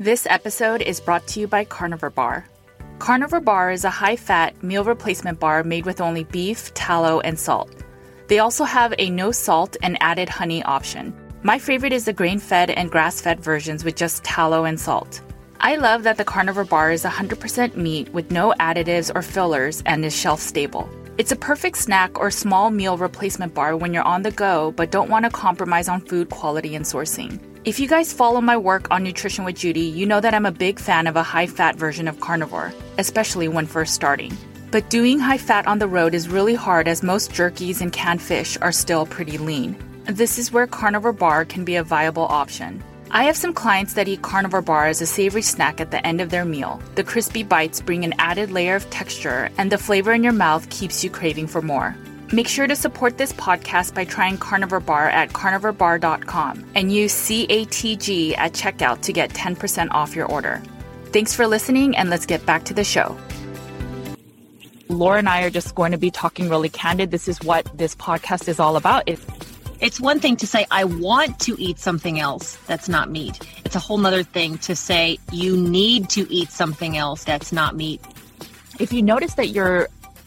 This episode is brought to you by Carnivore Bar. Carnivore Bar is a high-fat meal replacement bar made with only beef, tallow, and salt. They also have a no-salt and added honey option. My favorite is the grain-fed and grass-fed versions with just tallow and salt. I love that the Carnivore Bar is 100% meat with no additives or fillers and is shelf-stable. It's a perfect snack or small meal replacement bar when you're on the go but don't want to compromise on food quality and sourcing. If you guys follow my work on Nutrition with Judy, you know that I'm a big fan of a high-fat version of carnivore, especially when first starting. But doing high-fat on the road is really hard as most jerkies and canned fish are still pretty lean. This is where Carnivore Bar can be a viable option. I have some clients that eat Carnivore Bar as a savory snack at the end of their meal. The crispy bites bring an added layer of texture, and the flavor in your mouth keeps you craving for more. Make sure to support this podcast by trying Carnivore Bar at carnivorebar.com and use CATG at checkout to get 10% off your order. Thanks for listening, and let's get back to the show. Laura and I are just going to be talking really candid. This is what this podcast is all about. It's one thing to say, I want to eat something else that's not meat. It's a whole nother thing to say, you need to eat something else that's not meat. If you notice that you're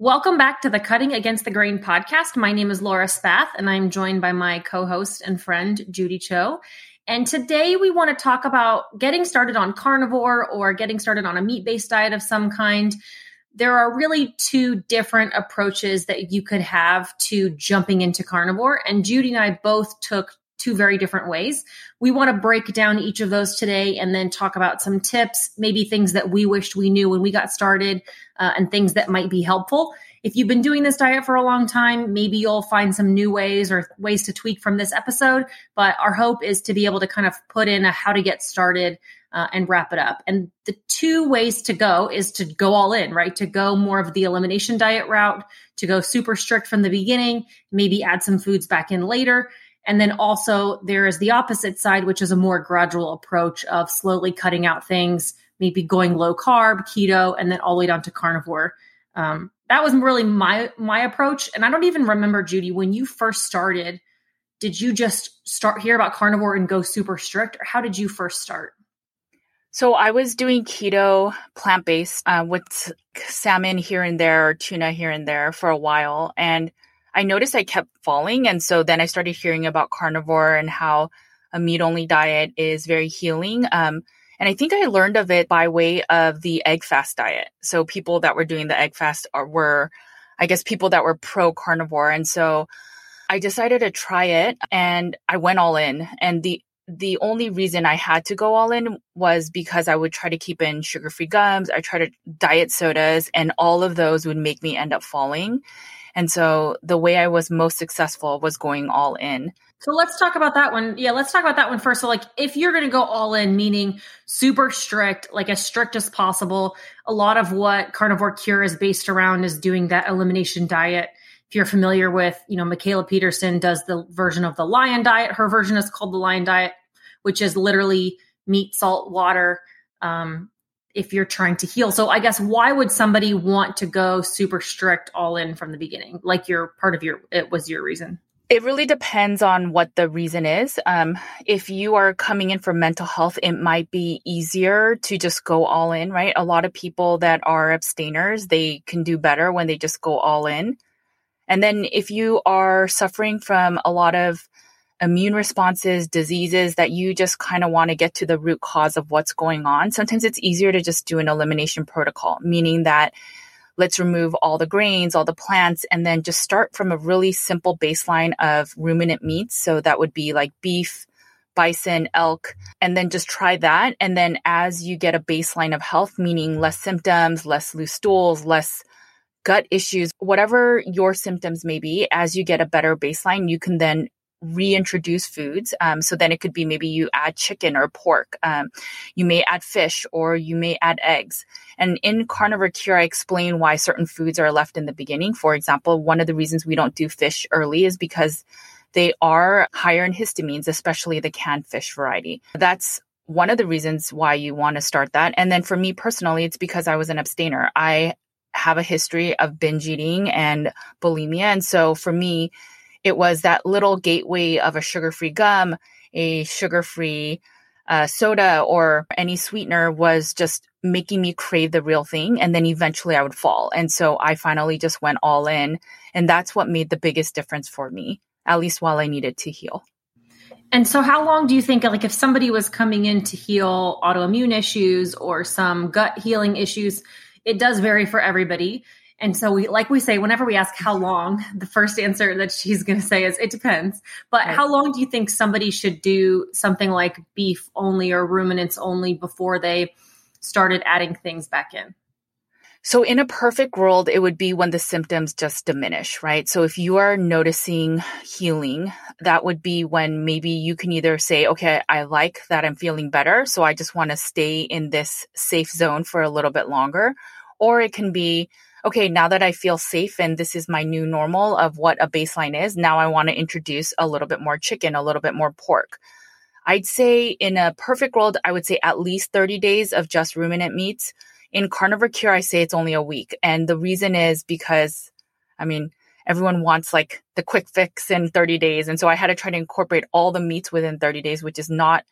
Welcome back to the Cutting Against the Grain podcast. My name is Laura Spath, and I'm joined by my co-host and friend, Judy Cho. And today we want to talk about getting started on carnivore or getting started on a meat-based diet of some kind. There are really two different approaches that you could have to jumping into carnivore. And Judy and I both took two very different ways. We want to break down each of those today and then talk about some tips, maybe things that we wished we knew when we got started, and things that might be helpful. If you've been doing this diet for a long time, maybe you'll find some new ways or ways to tweak from this episode. But our hope is to be able to kind of put in a how to get started and wrap it up. And the two ways to go is to go all in, right? To go more of the elimination diet route, to go super strict from the beginning, maybe add some foods back in later. And then also there is the opposite side, which is a more gradual approach of slowly cutting out things, maybe going low carb, keto, and then all the way down to carnivore. That was really my approach. And I don't even remember, Judy, when you first started, did you just hear about carnivore and go super strict? Or how did you first start? So I was doing keto, plant-based, with salmon here and there, or tuna here and there for a while. And I noticed I kept falling. And so then I started hearing about carnivore and how a meat-only diet is very healing. And I think I learned of it by way of the egg fast diet. So people that were doing the egg fast were, I guess, people that were pro-carnivore. And so I decided to try it and I went all in. And the only reason I had to go all in was because I would try to keep in sugar-free gums. I tried to diet sodas, and all of those would make me end up falling. And so the way I was most successful was going all in. So let's talk about that one. Yeah, let's talk about that one first. So like if you're going to go all in, meaning super strict, like as strict as possible, a lot of what Carnivore Cure is based around is doing that elimination diet. If you're familiar with, you know, Michaela Peterson does the version of the lion diet. Her version is called the lion diet, which is literally meat, salt, water, if you're trying to heal. So I guess why would somebody want to go super strict all in from the beginning? Like it was your reason. It really depends on what the reason is. If you are coming in for mental health, it might be easier to just go all in, right? A lot of people that are abstainers, they can do better when they just go all in. And then if you are suffering from a lot of immune responses, diseases that you just kind of want to get to the root cause of what's going on, sometimes it's easier to just do an elimination protocol, meaning that let's remove all the grains, all the plants, and then just start from a really simple baseline of ruminant meats. So that would be like beef, bison, elk, and then just try that. And then as you get a baseline of health, meaning less symptoms, less loose stools, less gut issues, whatever your symptoms may be, as you get a better baseline, you can then reintroduce foods. So then it could be maybe you add chicken or pork, you may add fish, or you may add eggs. And in Carnivore Cure, I explain why certain foods are left in the beginning. For example, one of the reasons we don't do fish early is because they are higher in histamines, especially the canned fish variety. That's one of the reasons why you want to start that. And then for me personally, it's because I was an abstainer. I have a history of binge eating and bulimia. And so for me, it was that little gateway of a sugar-free gum, a sugar-free soda, or any sweetener was just making me crave the real thing. And then eventually I would fall. And so I finally just went all in. And that's what made the biggest difference for me, at least while I needed to heal. And so how long do you think, like if somebody was coming in to heal autoimmune issues or some gut healing issues, it does vary for everybody. And so we, like we say, whenever we ask how long, the first answer that she's going to say is it depends. But right. How long do you think somebody should do something like beef only or ruminants only before they started adding things back in? So in a perfect world, it would be when the symptoms just diminish, right? So if you are noticing healing, that would be when maybe you can either say, okay, I like that I'm feeling better, so I just want to stay in this safe zone for a little bit longer. Or it can be, okay, now that I feel safe and this is my new normal of what a baseline is, now I want to introduce a little bit more chicken, a little bit more pork. I'd say in a perfect world, I would say at least 30 days of just ruminant meats. In Carnivore Cure, I say it's only a week. And the reason is because, I mean, everyone wants like the quick fix in 30 days. And so I had to try to incorporate all the meats within 30 days, which is not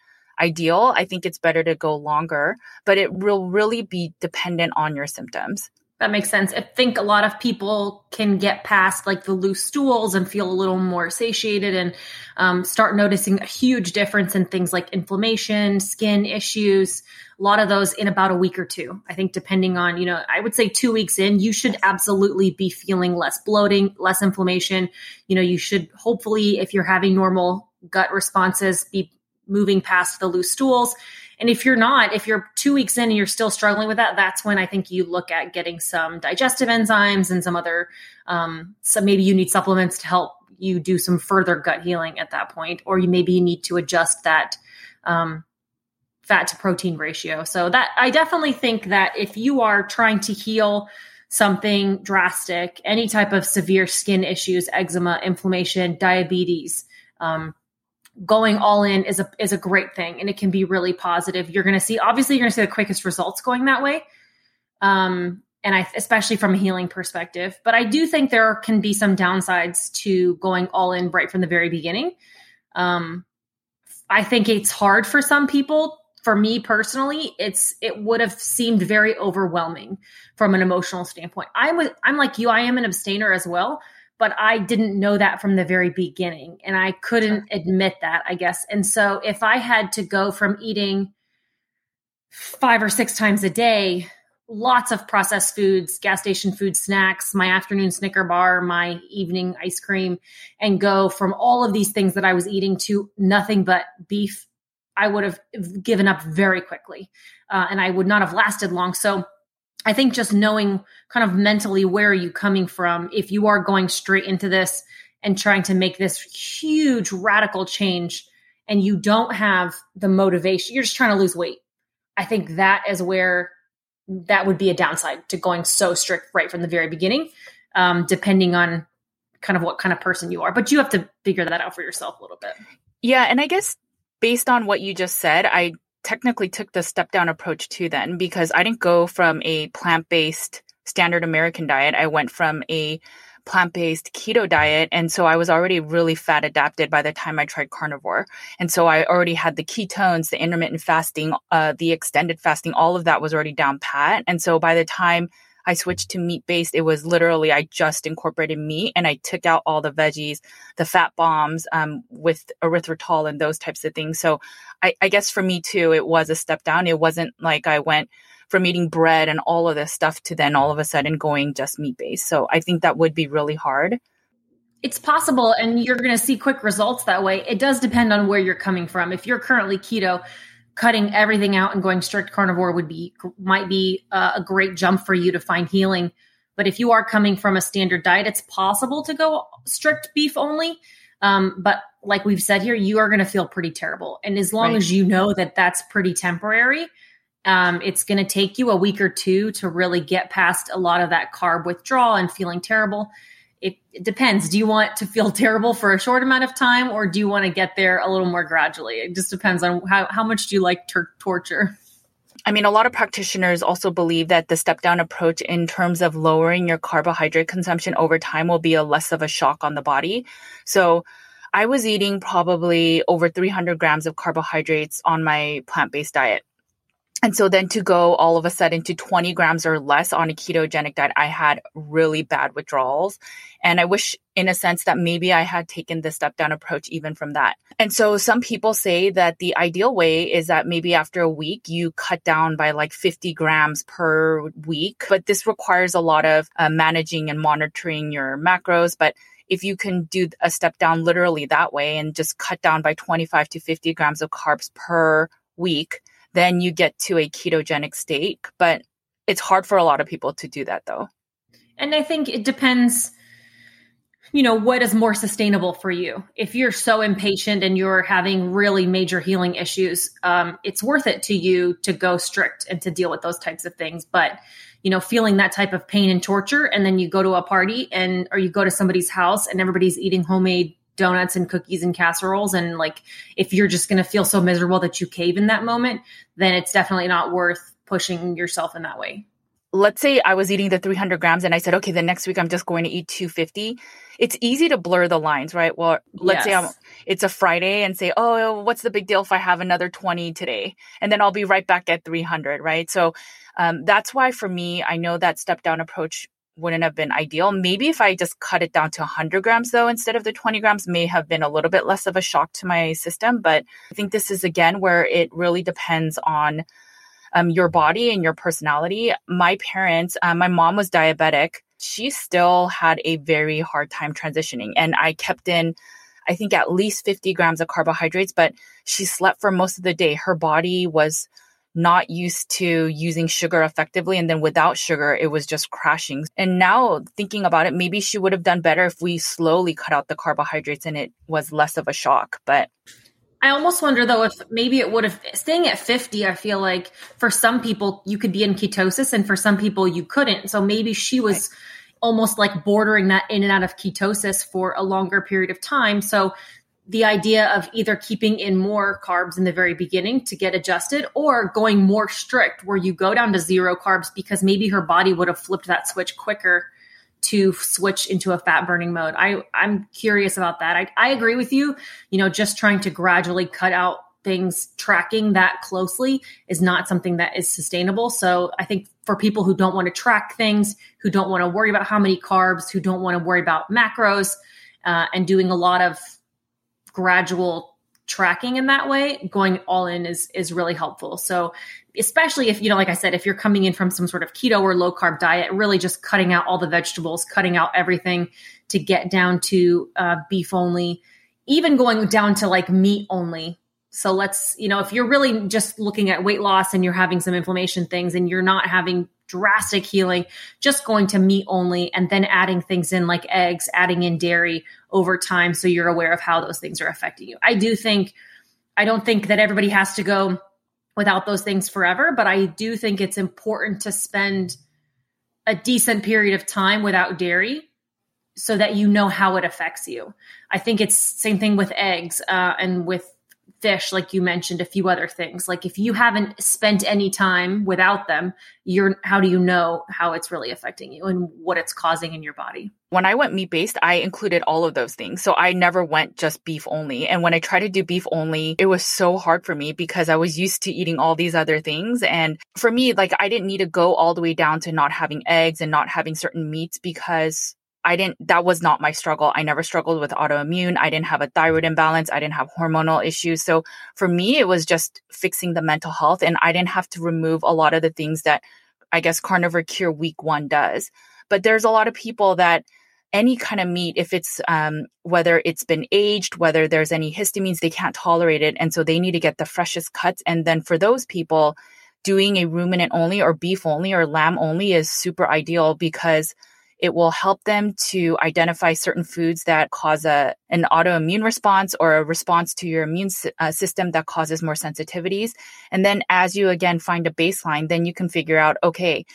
ideal. I think it's better to go longer, but it will really be dependent on your symptoms. That makes sense. I think a lot of people can get past like the loose stools and feel a little more satiated and start noticing a huge difference in things like inflammation, skin issues, a lot of those in about a week or two. I think depending on, you know, I would say 2 weeks in, you should absolutely be feeling less bloating, less inflammation. You know, you should hopefully, if you're having normal gut responses, be moving past the loose stools. And if you're not, if you're 2 weeks in and you're still struggling with that, that's when I think you look at getting some digestive enzymes and some other, so maybe you need supplements to help you do some further gut healing at that point, or you maybe need to adjust that fat to protein ratio. So that I definitely think that if you are trying to heal something drastic, any type of severe skin issues, eczema, inflammation, diabetes, going all in is a great thing. And it can be really positive. You're going to see the quickest results going that way. And especially from a healing perspective, but I do think there can be some downsides to going all in right from the very beginning. I think it's hard for some people. For me personally, it would have seemed very overwhelming from an emotional standpoint. I'm like you, I am an abstainer as well, but I didn't know that from the very beginning and I couldn't admit that, I guess. And so if I had to go from eating 5 or 6 times a day, lots of processed foods, gas station food, snacks, my afternoon Snicker bar, my evening ice cream, and go from all of these things that I was eating to nothing but beef, I would have given up very quickly and I would not have lasted long. So I think just knowing kind of mentally where are you coming from if you are going straight into this and trying to make this huge radical change and you don't have the motivation, you're just trying to lose weight. I think that is where that would be a downside to going so strict right from the very beginning, depending on kind of what kind of person you are. But you have to figure that out for yourself a little bit. Yeah. And I guess based on what you just said, I technically took the step down approach too then, because I didn't go from a plant-based standard American diet. I went from a plant-based keto diet. And so I was already really fat adapted by the time I tried carnivore. And so I already had the ketones, the intermittent fasting, the extended fasting, all of that was already down pat. And so by the time I switched to meat-based, it was literally, I just incorporated meat and I took out all the veggies, the fat bombs with erythritol and those types of things. So I guess for me too, it was a step down. It wasn't like I went from eating bread and all of this stuff to then all of a sudden going just meat-based. So I think that would be really hard. It's possible. And you're going to see quick results that way. It does depend on where you're coming from. If you're currently keto, cutting everything out and going strict carnivore might be a great jump for you to find healing. But if you are coming from a standard diet, it's possible to go strict beef only. But like we've said here, you are going to feel pretty terrible. And as long as you know that that's pretty temporary, it's going to take you a week or two to really get past a lot of that carb withdrawal and feeling terrible. It depends. Do you want to feel terrible for a short amount of time, or do you want to get there a little more gradually? It just depends on how much do you like torture? I mean, a lot of practitioners also believe that the step down approach in terms of lowering your carbohydrate consumption over time will be a less of a shock on the body. So I was eating probably over 300 grams of carbohydrates on my plant-based diet. And so then to go all of a sudden to 20 grams or less on a ketogenic diet, I had really bad withdrawals. And I wish in a sense that maybe I had taken the step down approach even from that. And so some people say that the ideal way is that maybe after a week, you cut down by like 50 grams per week. But this requires a lot of managing and monitoring your macros. But if you can do a step down literally that way and just cut down by 25 to 50 grams of carbs per week, then you get to a ketogenic state. But it's hard for a lot of people to do that though. And I think it depends, you know, what is more sustainable for you. If you're so impatient and you're having really major healing issues, it's worth it to you to go strict and to deal with those types of things. But, you know, feeling that type of pain and torture, and then you go to a party and, or you go to somebody's house and everybody's eating homemade donuts and cookies and casseroles. And like, if you're just going to feel so miserable that you cave in that moment, then it's definitely not worth pushing yourself in that way. Let's say I was eating the 300 grams and I said, okay, the next week I'm just going to eat 250. It's easy to blur the lines, right? Well, let's say it's a Friday and say, oh, what's the big deal if I have another 20 today? And then I'll be right back at 300, right? So that's why for me, I know that step down approach wouldn't have been ideal. Maybe if I just cut it down to 100 grams though, instead of the 20 grams, may have been a little bit less of a shock to my system. But I think this is again, where it really depends on your body and your personality. My parents, my mom was diabetic. She still had a very hard time transitioning. And I kept in, I think at least 50 grams of carbohydrates, but she slept for most of the day. Her body was not used to using sugar effectively. And then without sugar, it was just crashing. And now thinking about it, maybe she would have done better if we slowly cut out the carbohydrates and it was less of a shock. But I almost wonder though, if maybe it would have staying at 50, I feel like for some people you could be in ketosis and for some people you couldn't. So maybe she was almost like bordering that in and out of ketosis for a longer period of time. So the idea of either keeping in more carbs in the very beginning to get adjusted or going more strict where you go down to zero carbs, because maybe her body would have flipped that switch quicker to switch into a fat burning mode. I'm curious about that. I agree with you. You know, just trying to gradually cut out things, tracking that closely is not something that is sustainable. So I think for people who don't want to track things, who don't want to worry about how many carbs, who don't want to worry about macros, and doing a lot of gradual tracking in that way, going all in is really helpful. So especially if, you know, like I said, if you're coming in from some sort of keto or low carb diet, really just cutting out all the vegetables, cutting out everything to get down to beef only, even going down to like meat only. So let's, you know, if you're really just looking at weight loss and you're having some inflammation things and you're not having drastic healing, just going to meat only and then adding things in like eggs, adding in dairy over time. So you're aware of how those things are affecting you. I don't think that everybody has to go without those things forever, but I do think it's important to spend a decent period of time without dairy so that you know how it affects you. I think it's same thing with eggs and with fish, like you mentioned, a few other things. Like if you haven't spent any time without them, how do you know how it's really affecting you and what it's causing in your body? When I went meat-based, I included all of those things. So I never went just beef only. And when I tried to do beef only, it was so hard for me because I was used to eating all these other things. And for me, like I didn't need to go all the way down to not having eggs and not having certain meats because that was not my struggle. I never struggled with autoimmune. I didn't have a thyroid imbalance. I didn't have hormonal issues. So for me, it was just fixing the mental health. And I didn't have to remove a lot of the things that I guess Carnivore Cure Week 1 does. But there's a lot of people that any kind of meat, if it's, whether it's been aged, whether there's any histamines, they can't tolerate it. And so they need to get the freshest cuts. And then for those people, doing a ruminant only or beef only or lamb only is super ideal because It will help them to identify certain foods that cause an autoimmune response or a response to your immune system that causes more sensitivities. And then as you, again, find a baseline, then you can figure out, okay,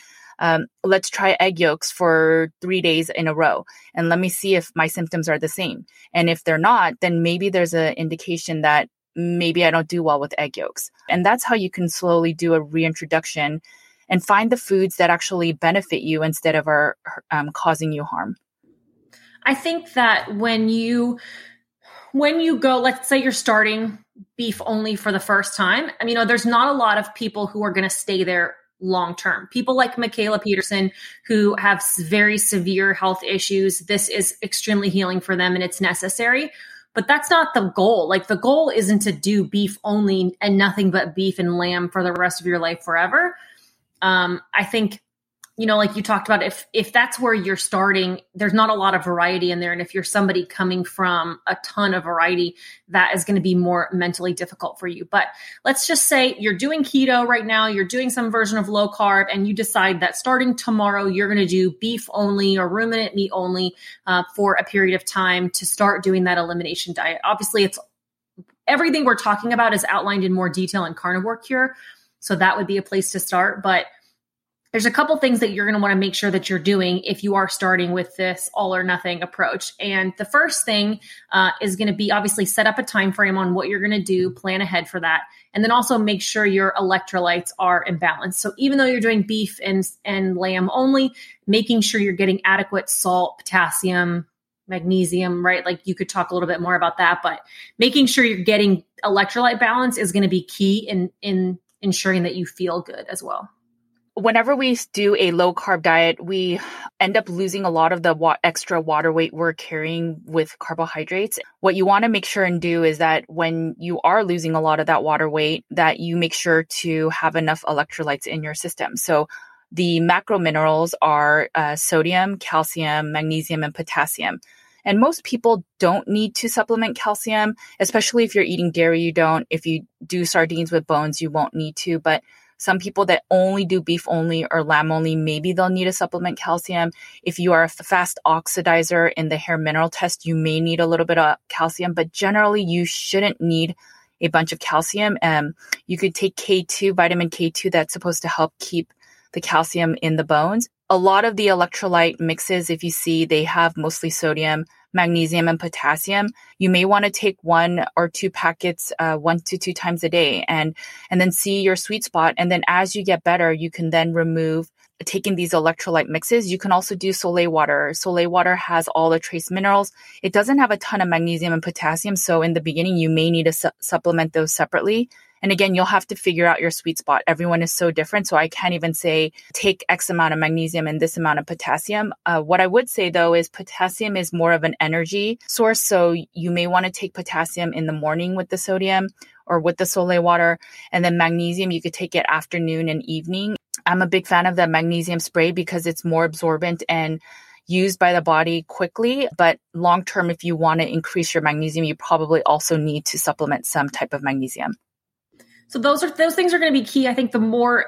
let's try egg yolks for 3 days in a row. And let me see if my symptoms are the same. And if they're not, then maybe there's an indication that maybe I don't do well with egg yolks. And that's how you can slowly do a reintroduction and find the foods that actually benefit you instead of are causing you harm. I think that when you go, let's say you're starting beef only for the first time, I mean, there's not a lot of people who are going to stay there long-term. People like Michaela Peterson, who have very severe health issues, this is extremely healing for them and it's necessary. But that's not the goal. Like, the goal isn't to do beef only and nothing but beef and lamb for the rest of your life forever. I think, like you talked about, if that's where you're starting, there's not a lot of variety in there. And if you're somebody coming from a ton of variety, that is going to be more mentally difficult for you. But let's just say you're doing keto right now, you're doing some version of low carb, and you decide that starting tomorrow, you're going to do beef only or ruminant meat only for a period of time to start doing that elimination diet. Obviously, everything we're talking about is outlined in more detail in Carnivore Cure. So that would be a place to start. But there's a couple things that you're going to want to make sure that you're doing if you are starting with this all or nothing approach. And the first thing is going to be obviously set up a time frame on what you're going to do, plan ahead for that, and then also make sure your electrolytes are in balance. So even though you're doing beef and lamb only, making sure you're getting adequate salt, potassium, magnesium, right? Like, you could talk a little bit more about that, but making sure you're getting electrolyte balance is going to be key in ensuring that you feel good as well. Whenever we do a low carb diet, we end up losing a lot of the extra water weight we're carrying with carbohydrates. What you want to make sure and do is that when you are losing a lot of that water weight, that you make sure to have enough electrolytes in your system. So the macro minerals are sodium, calcium, magnesium, and potassium. And most people don't need to supplement calcium, especially if you're eating dairy, you don't. If you do sardines with bones, you won't need to. But some people that only do beef only or lamb only, maybe they'll need to supplement calcium. If you are a fast oxidizer in the hair mineral test, you may need a little bit of calcium, but generally you shouldn't need a bunch of calcium. You could take K2, vitamin K2, that's supposed to help keep the calcium in the bones. A lot of the electrolyte mixes, if you see, they have mostly sodium, magnesium, and potassium. You may want to take 1 or 2 packets 1 to 2 times a day and then see your sweet spot. And then as you get better, you can then remove taking these electrolyte mixes. You can also do Soleil water. Soleil water has all the trace minerals. It doesn't have a ton of magnesium and potassium. So in the beginning, you may need to supplement those separately. And again, you'll have to figure out your sweet spot. Everyone is so different. So I can't even say take X amount of magnesium and this amount of potassium. What I would say, though, is potassium is more of an energy source. So you may want to take potassium in the morning with the sodium or with the Soleil water. And then magnesium, you could take it afternoon and evening. I'm a big fan of the magnesium spray because it's more absorbent and used by the body quickly. But long term, if you want to increase your magnesium, you probably also need to supplement some type of magnesium. So those things are going to be key. I think the more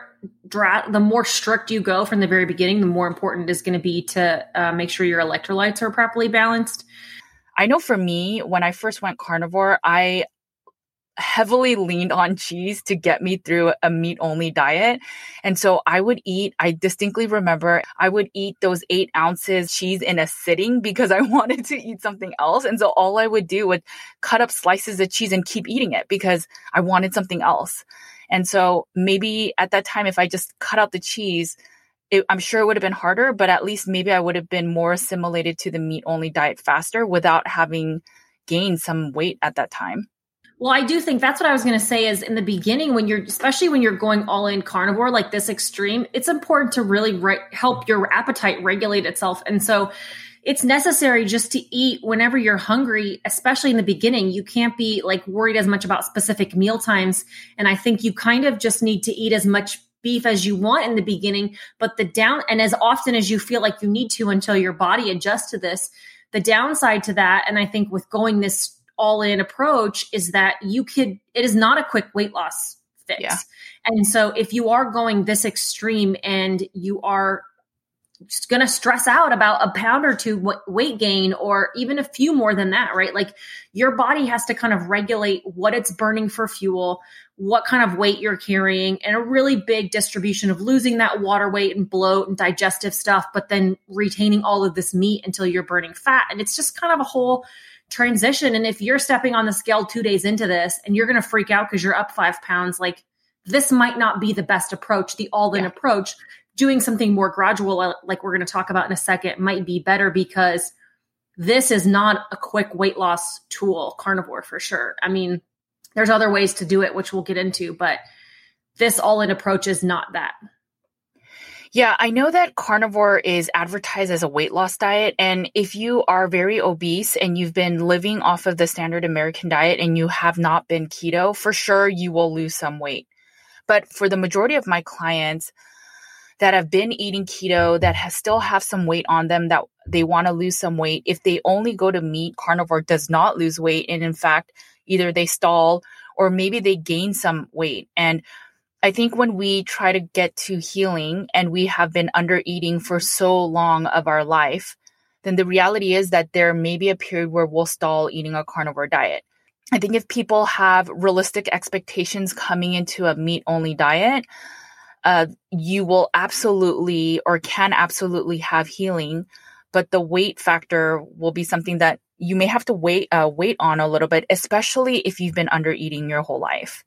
strict you go from the very beginning, the more important it is going to be to make sure your electrolytes are properly balanced. I know for me, when I first went carnivore, I heavily leaned on cheese to get me through a meat only diet. And so I distinctly remember I would eat those 8 ounces cheese in a sitting because I wanted to eat something else. And so all I would do was cut up slices of cheese and keep eating it because I wanted something else. And so maybe at that time, if I just cut out the cheese, I'm sure it would have been harder, but at least maybe I would have been more assimilated to the meat only diet faster without having gained some weight at that time. Well, I do think that's what I was going to say is in the beginning, especially when you're going all in carnivore, like this extreme, it's important to really help your appetite regulate itself. And so it's necessary just to eat whenever you're hungry, especially in the beginning. You can't be like worried as much about specific meal times. And I think you kind of just need to eat as much beef as you want in the beginning, but and as often as you feel like you need to until your body adjusts to this, the downside to that. And I think with going this all in approach is that it is not a quick weight loss fix. Yeah. And so if you are going this extreme and you are going to stress out about a pound or two weight gain, or even a few more than that, right? Like your body has to kind of regulate what it's burning for fuel, what kind of weight you're carrying, and a really big distribution of losing that water weight and bloat and digestive stuff, but then retaining all of this meat until you're burning fat. And it's just kind of a whole transition. And if you're stepping on the scale 2 days into this and you're going to freak out because you're up 5 pounds, like this might not be the best approach, the all-in approach. Doing something more gradual, like we're going to talk about in a second, might be better, because this is not a quick weight loss tool, carnivore for sure. I mean, there's other ways to do it, which we'll get into, but this all-in approach is not that. Yeah, I know that carnivore is advertised as a weight loss diet. And if you are very obese and you've been living off of the standard American diet and you have not been keto, for sure you will lose some weight. But for the majority of my clients that have been eating keto, that have still have some weight on them, that they want to lose some weight, if they only go to meat, carnivore does not lose weight. And in fact, either they stall or maybe they gain some weight. And I think when we try to get to healing and we have been under eating for so long of our life, then the reality is that there may be a period where we'll stall eating a carnivore diet. I think if people have realistic expectations coming into a meat-only diet, you will absolutely or can absolutely have healing, but the weight factor will be something that you may have to wait on a little bit, especially if you've been under eating your whole life.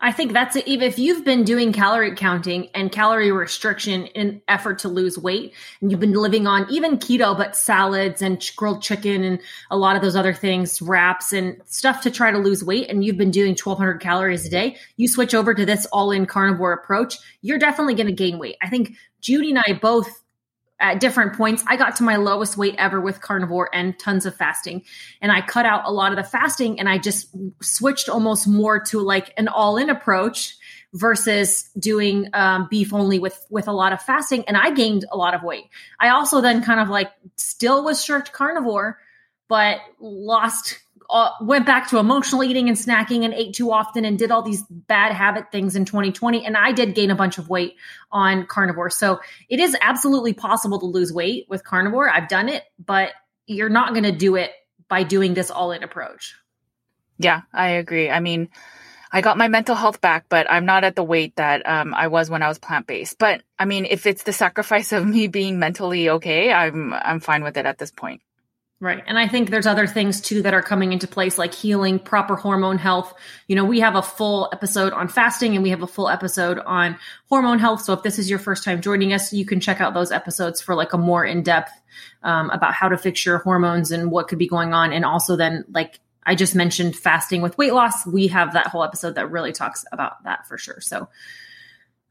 I think that's it. If you've been doing calorie counting and calorie restriction in an effort to lose weight, and you've been living on even keto, but salads and grilled chicken and a lot of those other things, wraps and stuff to try to lose weight, and you've been doing 1,200 calories a day, you switch over to this all-in carnivore approach, you're definitely going to gain weight. I think Judy and I both, at different points, I got to my lowest weight ever with carnivore and tons of fasting. And I cut out a lot of the fasting and I just switched almost more to like an all-in approach versus doing beef only with a lot of fasting. And I gained a lot of weight. I also then kind of like still was strict carnivore, but went back to emotional eating and snacking and ate too often and did all these bad habit things in 2020. And I did gain a bunch of weight on carnivore. So it is absolutely possible to lose weight with carnivore. I've done it, but you're not going to do it by doing this all-in approach. Yeah, I agree. I mean, I got my mental health back, but I'm not at the weight that I was when I was plant-based. But I mean, if it's the sacrifice of me being mentally okay, I'm fine with it at this point. Right. And I think there's other things too that are coming into place, like healing, proper hormone health. You know, we have a full episode on fasting and we have a full episode on hormone health. So if this is your first time joining us, you can check out those episodes for like a more in-depth about how to fix your hormones and what could be going on. And also then, like I just mentioned, fasting with weight loss, we have that whole episode that really talks about that for sure. So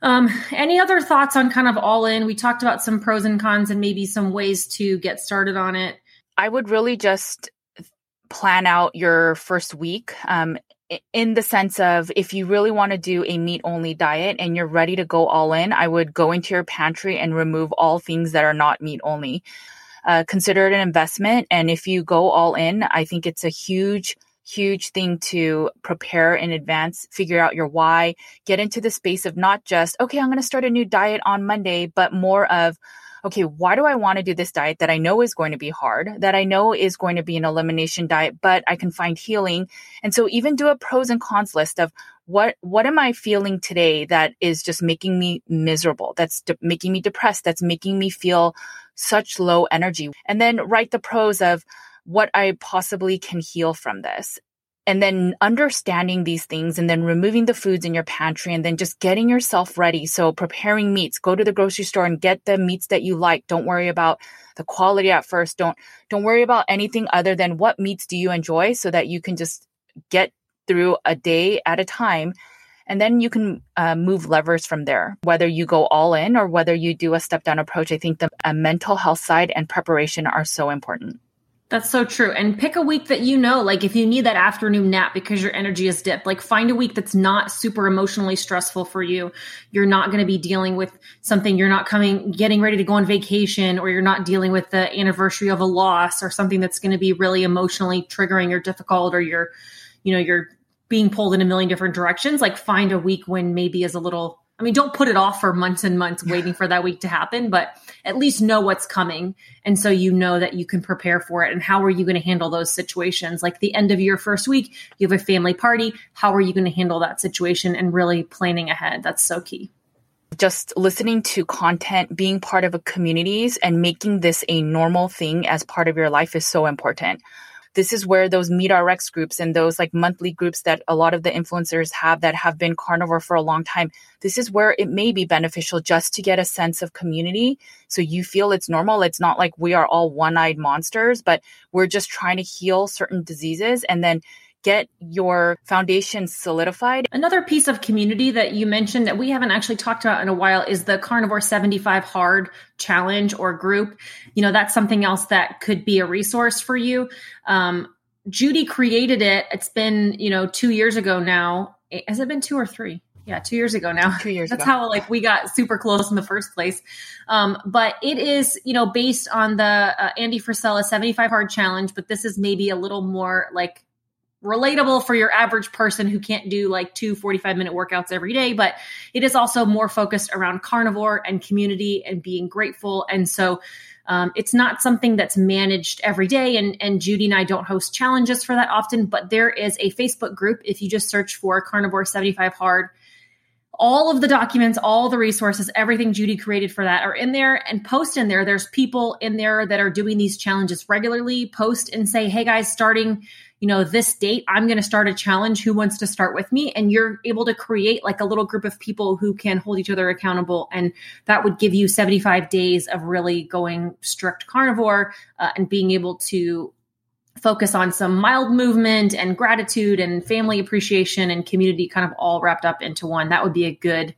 any other thoughts on kind of all in? We talked about some pros and cons and maybe some ways to get started on it. I would really just plan out your first week in the sense of if you really want to do a meat-only diet and you're ready to go all in, I would go into your pantry and remove all things that are not meat-only. Consider it an investment. And if you go all in, I think it's a huge, huge thing to prepare in advance, figure out your why, get into the space of not just, okay, I'm going to start a new diet on Monday, but more of, okay, why do I want to do this diet that I know is going to be hard, that I know is going to be an elimination diet, but I can find healing? And so even do a pros and cons list of what am I feeling today that is just making me miserable, that's making me depressed, that's making me feel such low energy. And then write the pros of what I possibly can heal from this. And then understanding these things and then removing the foods in your pantry and then just getting yourself ready. So preparing meats, go to the grocery store and get the meats that you like. Don't worry about the quality at first. Don't worry about anything other than what meats do you enjoy so that you can just get through a day at a time. And then you can move levers from there, whether you go all in or whether you do a step down approach. I think the mental health side and preparation are so important. That's so true. And pick a week that you know, like if you need that afternoon nap because your energy is dipped, like find a week that's not super emotionally stressful for you. You're not going to be dealing with something. You're not getting ready to go on vacation, or you're not dealing with the anniversary of a loss or something that's going to be really emotionally triggering or difficult, or you're being pulled in a million different directions. Like find a week when maybe is a little I mean, don't put it off for months and months waiting for that week to happen, but at least know what's coming. And so you know that you can prepare for it. And how are you going to handle those situations? Like the end of your first week, you have a family party. How are you going to handle that situation? And really planning ahead. That's so key. Just listening to content, being part of a communities, and making this a normal thing as part of your life is so important. This is where those Meet Our Rex groups and those like monthly groups that a lot of the influencers have that have been carnivore for a long time. This is where it may be beneficial just to get a sense of community. So you feel it's normal. It's not like we are all one-eyed monsters, but we're just trying to heal certain diseases and then get your foundation solidified. Another piece of community that you mentioned that we haven't actually talked about in a while is the Carnivore 75 Hard challenge or group. You know, that's something else that could be a resource for you. Judy created it. It's been, 2 years ago now. Has it been 2 or 3? Yeah, 2 years ago now. 2 years ago. That's how we got super close in the first place. But it is, based on the Andy Frisella 75 Hard challenge, but this is maybe a little more relatable for your average person who can't do 2 45-minute workouts every day, but it is also more focused around carnivore and community and being grateful. And so it's not something that's managed every day. And Judy and I don't host challenges for that often, but there is a Facebook group. If you just search for Carnivore 75 Hard, all of the documents, all the resources, everything Judy created for that are in there and post in there. There's people in there that are doing these challenges regularly. Post and say, hey guys, starting this date, I'm going to start a challenge. Who wants to start with me? And you're able to create a little group of people who can hold each other accountable. And that would give you 75 days of really going strict carnivore and being able to focus on some mild movement and gratitude and family appreciation and community kind of all wrapped up into one. That would be a good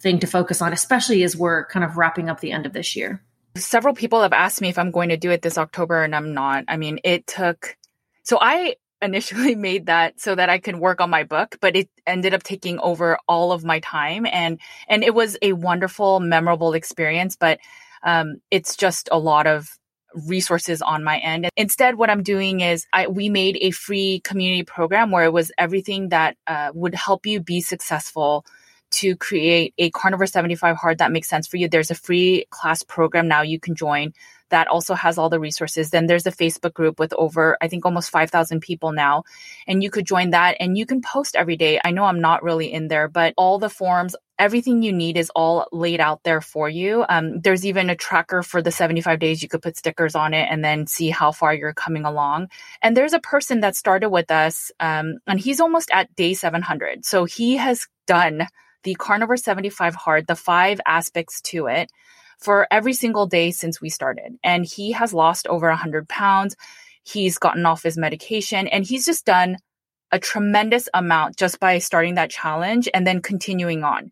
thing to focus on, especially as we're kind of wrapping up the end of this year. Several people have asked me if I'm going to do it this October, and I'm not. I mean, it took... So I initially made that so that I could work on my book, but it ended up taking over all of my time. And it was a wonderful, memorable experience, but it's just a lot of resources on my end. Instead, what I'm doing is we made a free community program where it was everything that would help you be successful to create a Carnivore 75 Hard that makes sense for you. There's a free class program now you can join that also has all the resources. Then there's a Facebook group with over, I think, almost 5,000 people now. And you could join that and you can post every day. I know I'm not really in there, but all the forms, everything you need is all laid out there for you. There's even a tracker for the 75 days. You could put stickers on it and then see how far you're coming along. And there's a person that started with us and he's almost at day 700. So he has done the Carnivore 75 Hard, the 5 aspects to it, for every single day since we started. And he has lost over 100 pounds. He's gotten off his medication and he's just done a tremendous amount just by starting that challenge and then continuing on.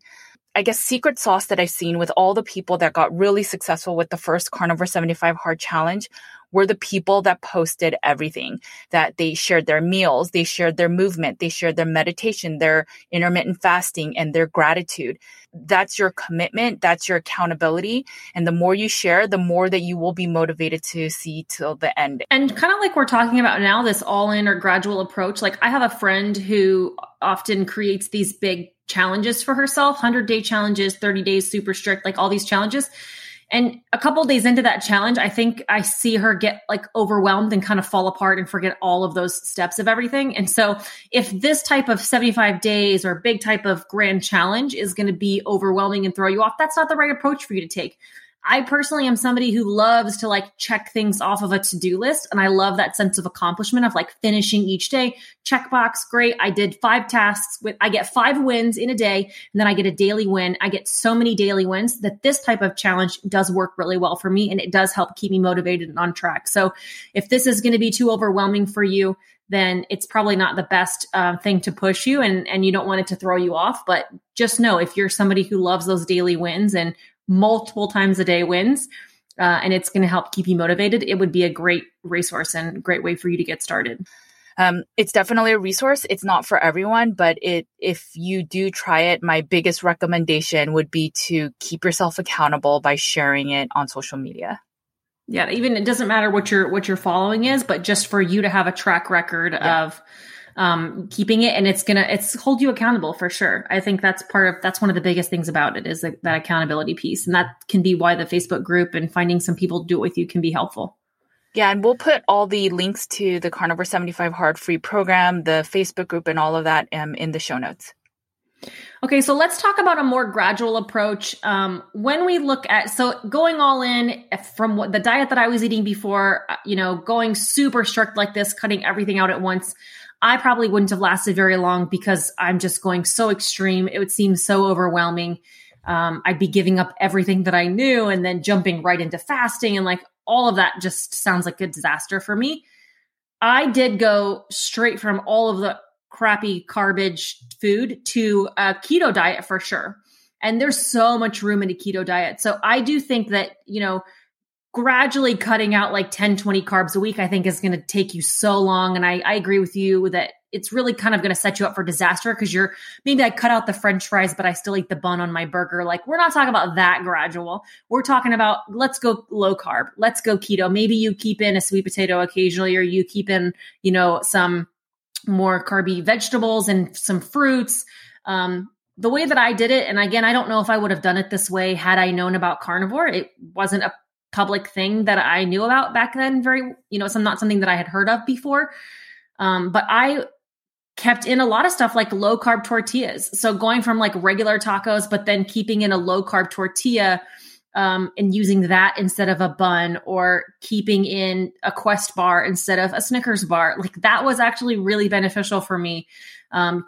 I guess secret sauce that I've seen with all the people that got really successful with the first Carnivore 75 Hard challenge were the people that posted everything, that they shared their meals, they shared their movement, they shared their meditation, their intermittent fasting, and their gratitude. That's your commitment. That's your accountability. And the more you share, the more that you will be motivated to see till the end. And kind of like we're talking about now, this all in or gradual approach. I have a friend who often creates these big challenges for herself, 100-day challenges, 30 days, super strict, all these challenges. And a couple of days into that challenge, I think I see her get overwhelmed and kind of fall apart and forget all of those steps of everything. And so if this type of 75 days or big type of grand challenge is going to be overwhelming and throw you off, that's not the right approach for you to take. I personally am somebody who loves to check things off of a to-do list. And I love that sense of accomplishment of finishing each day. Checkbox, great. I did 5 tasks. I get 5 wins in a day and then I get a daily win. I get so many daily wins that this type of challenge does work really well for me and it does help keep me motivated and on track. So if this is going to be too overwhelming for you, then it's probably not the best thing to push you and you don't want it to throw you off. But just know if you're somebody who loves those daily wins and multiple times a day wins, and it's going to help keep you motivated, it would be a great resource and great way for you to get started. It's definitely a resource. It's not for everyone, but if you do try it, my biggest recommendation would be to keep yourself accountable by sharing it on social media. Yeah. Even it doesn't matter what your following is, but just for you to have a track record of keeping it, and it's hold you accountable for sure. I think that's one of the biggest things about it is that accountability piece. And that can be why the Facebook group and finding some people to do it with you can be helpful. Yeah. And we'll put all the links to the Carnivore 75 Hard free program, the Facebook group, and all of that in the show notes. Okay. So let's talk about a more gradual approach. When we look at, so going all in from the diet that I was eating before, going super strict like this, cutting everything out at once, I probably wouldn't have lasted very long because I'm just going so extreme. It would seem so overwhelming. I'd be giving up everything that I knew and then jumping right into fasting, and all of that just sounds like a disaster for me. I did go straight from all of the crappy garbage food to a keto diet for sure. And there's so much room in a keto diet. So I do think that, gradually cutting out 10, 20 carbs a week, I think is going to take you so long. And I agree with you that it's really kind of going to set you up for disaster because maybe I cut out the French fries, but I still eat the bun on my burger. We're not talking about that gradual. We're talking about, let's go low carb. Let's go keto. Maybe you keep in a sweet potato occasionally, or you keep in, some more carby vegetables and some fruits. The way that I did it, and again, I don't know if I would have done it this way had I known about carnivore. It wasn't a public thing that I knew about back then. It's not something that I had heard of before. But I kept in a lot of stuff like low carb tortillas. So going from regular tacos, but then keeping in a low carb tortilla, and using that instead of a bun, or keeping in a Quest bar instead of a Snickers bar. That was actually really beneficial for me.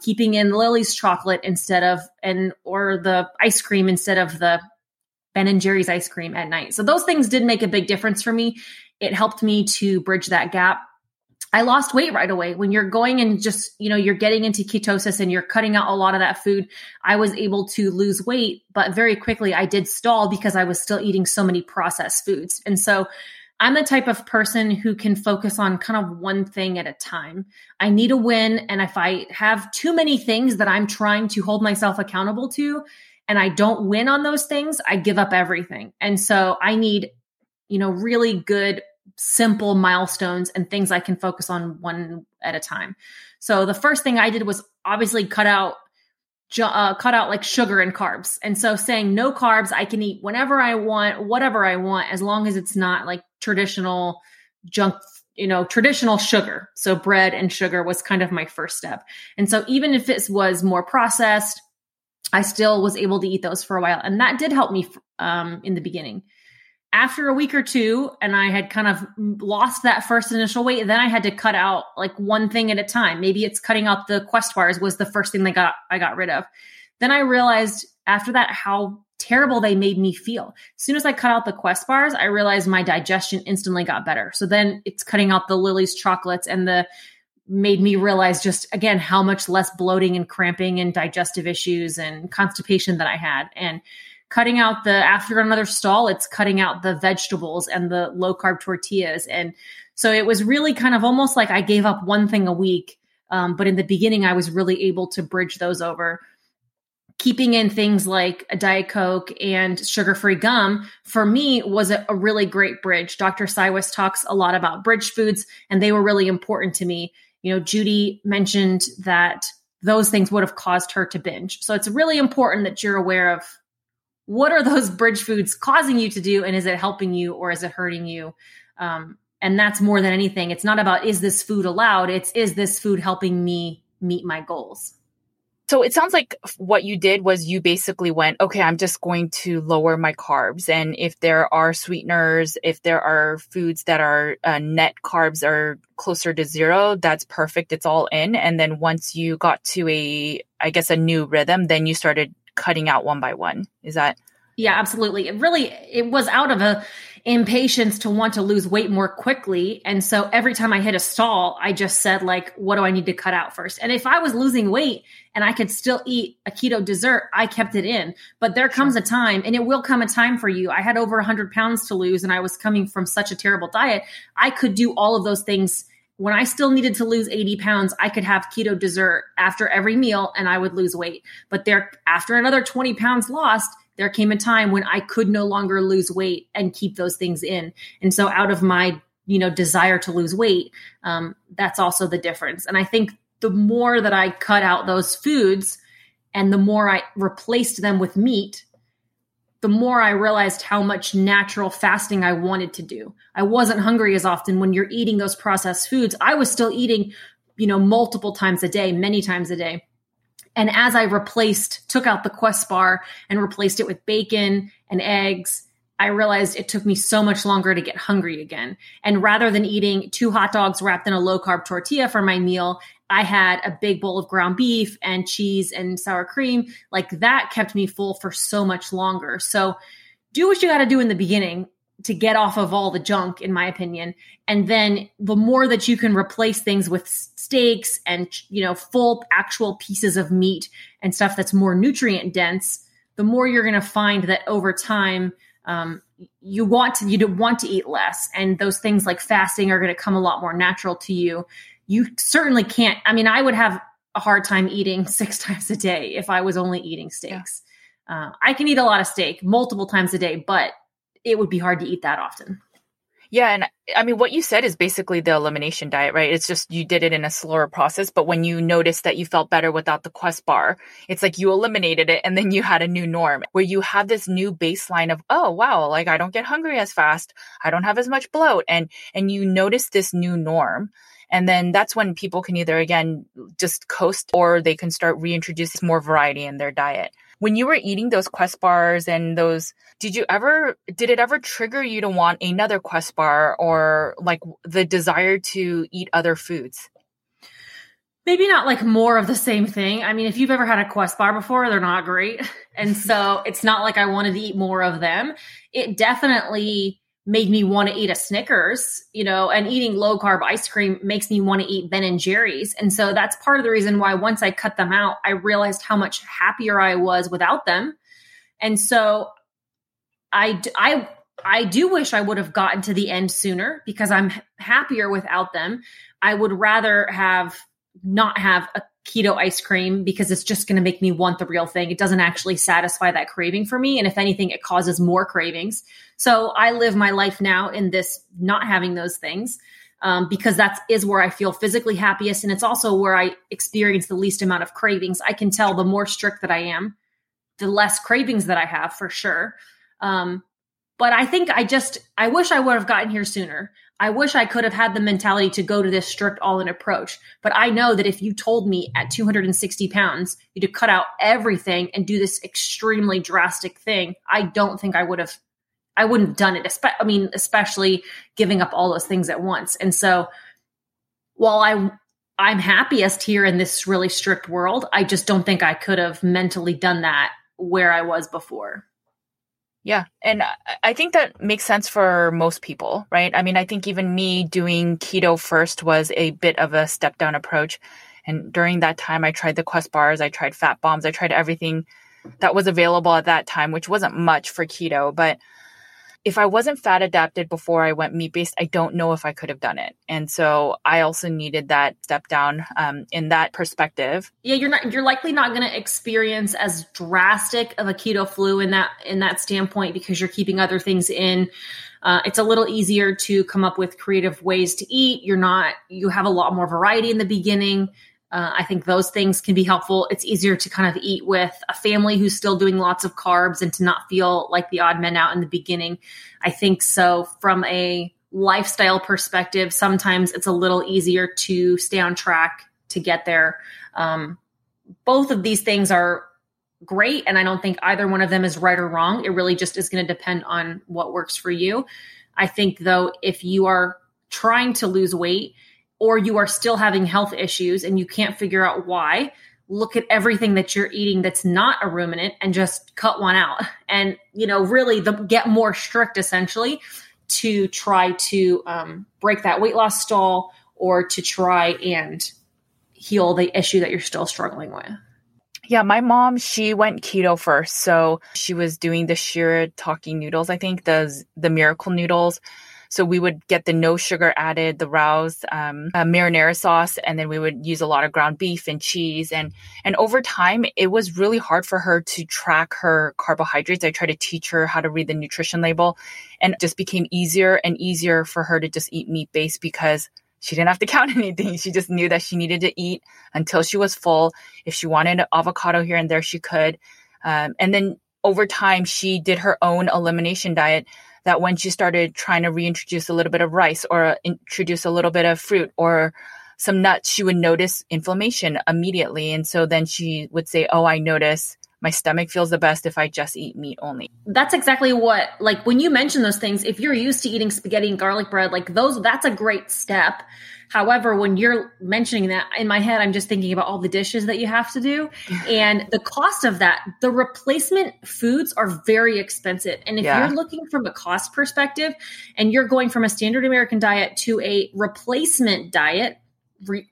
Keeping in Lily's chocolate instead of, or the ice cream instead of the Ben & Jerry's ice cream at night. So those things did make a big difference for me. It helped me to bridge that gap. I lost weight right away. When you're going and just, you're getting into ketosis and you're cutting out a lot of that food, I was able to lose weight, but very quickly I did stall because I was still eating so many processed foods. And so I'm the type of person who can focus on kind of one thing at a time. I need a win. And if I have too many things that I'm trying to hold myself accountable to, and I don't win on those things, I give up everything. And so I need, really good simple milestones and things I can focus on one at a time. So the first thing I did was obviously cut out sugar and carbs. And so saying no carbs, I can eat whenever I want, whatever I want, as long as it's not traditional junk, traditional sugar. So bread and sugar was kind of my first step. And so even if it was more processed, I still was able to eat those for a while. And that did help me in the beginning. After a week or two, and I had kind of lost that first initial weight, then I had to cut out one thing at a time. Maybe it's cutting out the Quest bars was the first thing I got rid of. Then I realized after that how terrible they made me feel. As soon as I cut out the Quest bars, I realized my digestion instantly got better. So then it's cutting out the Lily's chocolates and made me realize just again, how much less bloating and cramping and digestive issues and constipation that I had. And cutting out after another stall, it's cutting out the vegetables and the low carb tortillas. And so it was really kind of almost like I gave up one thing a week. But in the beginning, I was really able to bridge those over. Keeping in things like a Diet Coke and sugar-free gum for me was a really great bridge. Dr. Siwis talks a lot about bridge foods, and they were really important to me. Judy mentioned that those things would have caused her to binge. So it's really important that you're aware of, what are those bridge foods causing you to do? And is it helping you or is it hurting you? And that's more than anything. It's not about, is this food allowed? It's, is this food helping me meet my goals? So it sounds like what you did was you basically went, okay, I'm just going to lower my carbs. And if there are sweeteners, if there are foods that are net carbs are closer to zero, that's perfect. It's all in. And then once you got to a new rhythm, then you started cutting out one by one. Is that? Yeah, absolutely. It was out of a impatience to want to lose weight more quickly. And so every time I hit a stall, I just said what do I need to cut out first? And if I was losing weight and I could still eat a keto dessert, I kept it in, but there comes a time, and it will come a time for you. I had over 100 pounds to lose, and I was coming from such a terrible diet. I could do all of those things. When I still needed to lose 80 pounds, I could have keto dessert after every meal and I would lose weight. But after another 20 pounds lost, there came a time when I could no longer lose weight and keep those things in. And so out of my, desire to lose weight, that's also the difference. And I think the more that I cut out those foods and the more I replaced them with meat, the more I realized how much natural fasting I wanted to do. I wasn't hungry as often. When you're eating those processed foods, I was still eating, multiple times a day, many times a day. And as I took out the Quest bar and replaced it with bacon and eggs, I realized it took me so much longer to get hungry again. And rather than eating 2 hot dogs wrapped in a low-carb tortilla for my meal, I had a big bowl of ground beef and cheese and sour cream. Like, that kept me full for so much longer. So do what you got to do in the beginning to get off of all the junk, in my opinion. And then the more that you can replace things with steaks and, full actual pieces of meat and stuff that's more nutrient dense, the more you're going to find that over time, you want to eat less. And those things like fasting are going to come a lot more natural to you. You certainly can't. I mean, I would have a hard time eating 6 times a day if I was only eating steaks. Yeah. I can eat a lot of steak multiple times a day, but it would be hard to eat that often. Yeah. And I mean, what you said is basically the elimination diet, right? It's just, you did it in a slower process, but when you noticed that you felt better without the Quest bar, it's like you eliminated it and then you had a new norm where you have this new baseline of, oh, wow, like I don't get hungry as fast. I don't have as much bloat. And you notice this new norm. And then that's when people can either, again, just coast, or they can start reintroducing more variety in their diet. When you were eating those Quest bars and those, did it ever trigger you to want another Quest bar, or like the desire to eat other foods? Maybe not like more of the same thing. I mean, if you've ever had a Quest bar before, they're not great. And so it's not like I wanted to eat more of them. It definitely made me want to eat a Snickers, and eating low carb ice cream makes me want to eat Ben & Jerry's. And so that's part of the reason why, once I cut them out, I realized how much happier I was without them. And so I do wish I would have gotten to the end sooner, because I'm happier without them. I would rather not have a keto ice cream, because it's just going to make me want the real thing. It doesn't actually satisfy that craving for me. And if anything, it causes more cravings. So I live my life now in this, not having those things, because that is where I feel physically happiest. And it's also where I experience the least amount of cravings. I can tell the more strict that I am, the less cravings that I have, for sure. But I think I wish I would have gotten here sooner. I wish I could have had the mentality to go to this strict all-in approach. But I know that if you told me at 260 pounds, you to cut out everything and do this extremely drastic thing, I don't think I wouldn't have done it. I mean, especially giving up all those things at once. And so while I'm happiest here in this really strict world, I just don't think I could have mentally done that where I was before. Yeah. And I think that makes sense for most people, right? I mean, I think even me doing keto first was a bit of a step down approach. And during that time, I tried the Quest bars, I tried Fat Bombs, I tried everything that was available at that time, which wasn't much for keto. But if I wasn't fat adapted before I went meat-based, I don't know if I could have done it. And so I also needed that step down in that perspective. Yeah, you're likely not going to experience as drastic of a keto flu in that standpoint, because you're keeping other things in. It's a little easier to come up with creative ways to eat. You have a lot more variety in the beginning. I think those things can be helpful. It's easier to kind of eat with a family who's still doing lots of carbs and to not feel like the odd man out in the beginning. I think so. From a lifestyle perspective, sometimes it's a little easier to stay on track to get there. Both of these things are great, and I don't think either one of them is right or wrong. It really just is going to depend on what works for you. I think, though, if you are trying to lose weight, or you are still having health issues and you can't figure out why, look at everything that you're eating that's not a ruminant and just cut one out. And, really get more strict, essentially, to try to break that weight loss stall, or to try and heal the issue that you're still struggling with. Yeah, my mom, she went keto first. So she was doing the shirataki noodles, I think, the miracle noodles. So we would get the no sugar added, the Rao's marinara sauce, and then we would use a lot of ground beef and cheese. And over time, it was really hard for her to track her carbohydrates. I tried to teach her how to read the nutrition label, and it just became easier and easier for her to just eat meat-based, because She didn't have to count anything. She just knew that she needed to eat until she was full. If she wanted an avocado here and there, she could. And then over time, she did her own elimination diet that when she started trying to reintroduce a little bit of rice or introduce a little bit of fruit or some nuts, she would notice inflammation immediately. And so then she would say, oh, I notice my stomach feels the best if I just eat meat only. That's exactly what, like when you mention those things, if you're used to eating spaghetti and garlic bread, like those, that's a great step. However, when you're mentioning that in my head, I'm just thinking about all the dishes that you have to do and the cost of that. The replacement foods are very expensive. And if you're looking from a cost perspective and you're going from a standard American diet to a replacement diet,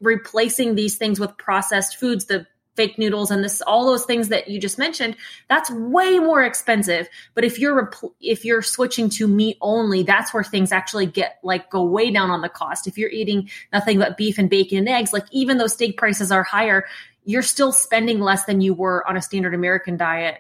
replacing these things with processed foods, the fake noodles and this, all those things that you just mentioned, that's way more expensive. But if you're switching to meat only, that's where things actually get like go way down on the cost. If you're eating nothing but beef and bacon and eggs, like even though steak prices are higher, you're still spending less than you were on a standard American diet.